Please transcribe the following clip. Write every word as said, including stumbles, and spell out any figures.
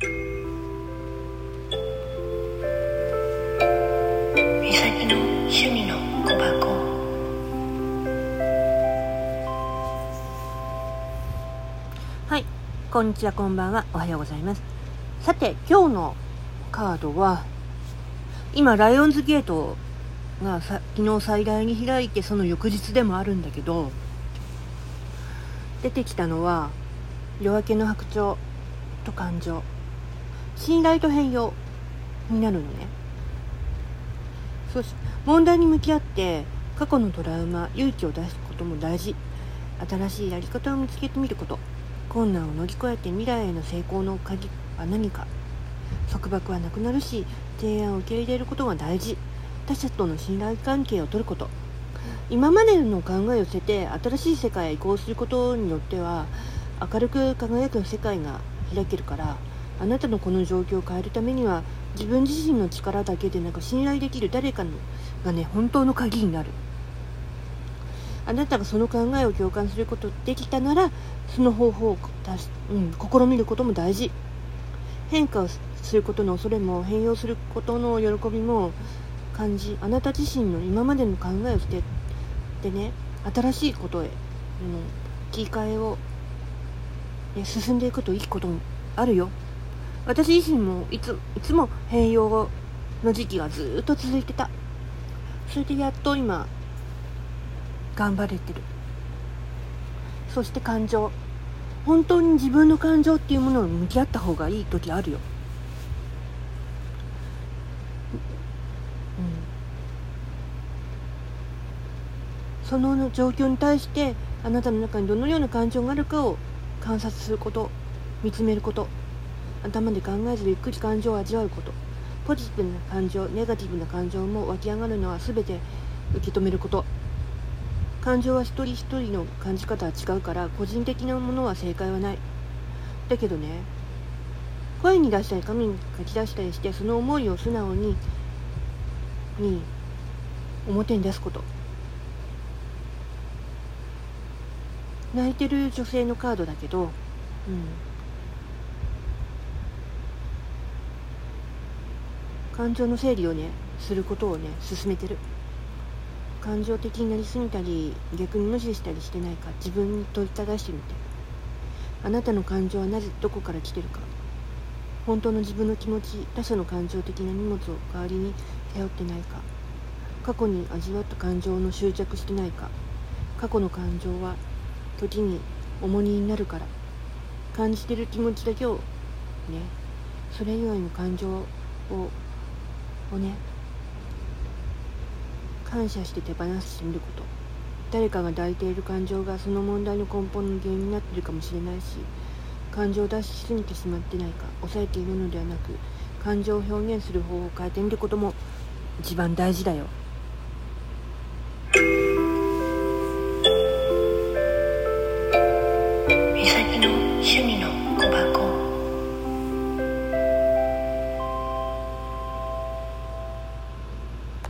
美咲の趣味の小箱。はい、こんにちは、こんばんは、おはようございます。さて、今日のカードは、今ライオンズゲートがさ昨日最大に開いて、その翌日でもあるんだけど、出てきたのは夜明けの白鳥と感情、信頼と変容になるのね。そし問題に向き合って過去のトラウマ、勇気を出すことも大事。新しいやり方を見つけてみること、困難を乗り越えて未来への成功の鍵は何か。束縛はなくなるし、提案を受け入れることが大事。他者との信頼関係を取ること、今までの考えを捨てて新しい世界へ移行することによっては、明るく輝く世界が開けるから、あなたのこの状況を変えるためには、自分自身の力だけでなく、信頼できる誰かのがね、本当の鍵になる。あなたがその考えを共感することできたなら、その方法をたし、うん、試みることも大事。変化をすることの恐れも、変容することの喜びも感じ、あなた自身の今までの考えを捨てでね、新しいことへ、うん、切り替えを、ね、進んでいくといいこともあるよ。私自身もいつ、いつも変容の時期がずっと続いてた。それでやっと今頑張れてる。そして感情、本当に自分の感情っていうものに向き合った方がいい時あるよ。その状況に対してあなたの中にどのような感情があるかを観察すること、見つめること、頭で考えずゆっくり感情を味わうこと、ポジティブな感情、ネガティブな感情も湧き上がるのは全て受け止めること。感情は一人一人の感じ方は違うから、個人的なものは正解はない。だけどね、声に出したり紙に書き出したりして、その思いを素直にに表に出すこと。泣いてる女性のカードだけど、うん、感情の整理をねすることをね進めてる。感情的になりすぎたり、逆に無視したりしてないか、自分に問いただしてみて、あなたの感情はなぜどこから来てるか、本当の自分の気持ち、他者の感情的な荷物を代わりに背負ってないか、過去に味わった感情の執着してないか。過去の感情は時に重荷になるから、感じてる気持ちだけをね、それ以外の感情ををね感謝して手放してみること。誰かが抱いている感情がその問題の根本の原因になっているかもしれないし、感情を出しすぎてしまってないか、抑えているのではなく、感情を表現する方法を変えてみることも一番大事だよ。美咲の趣味の小箱。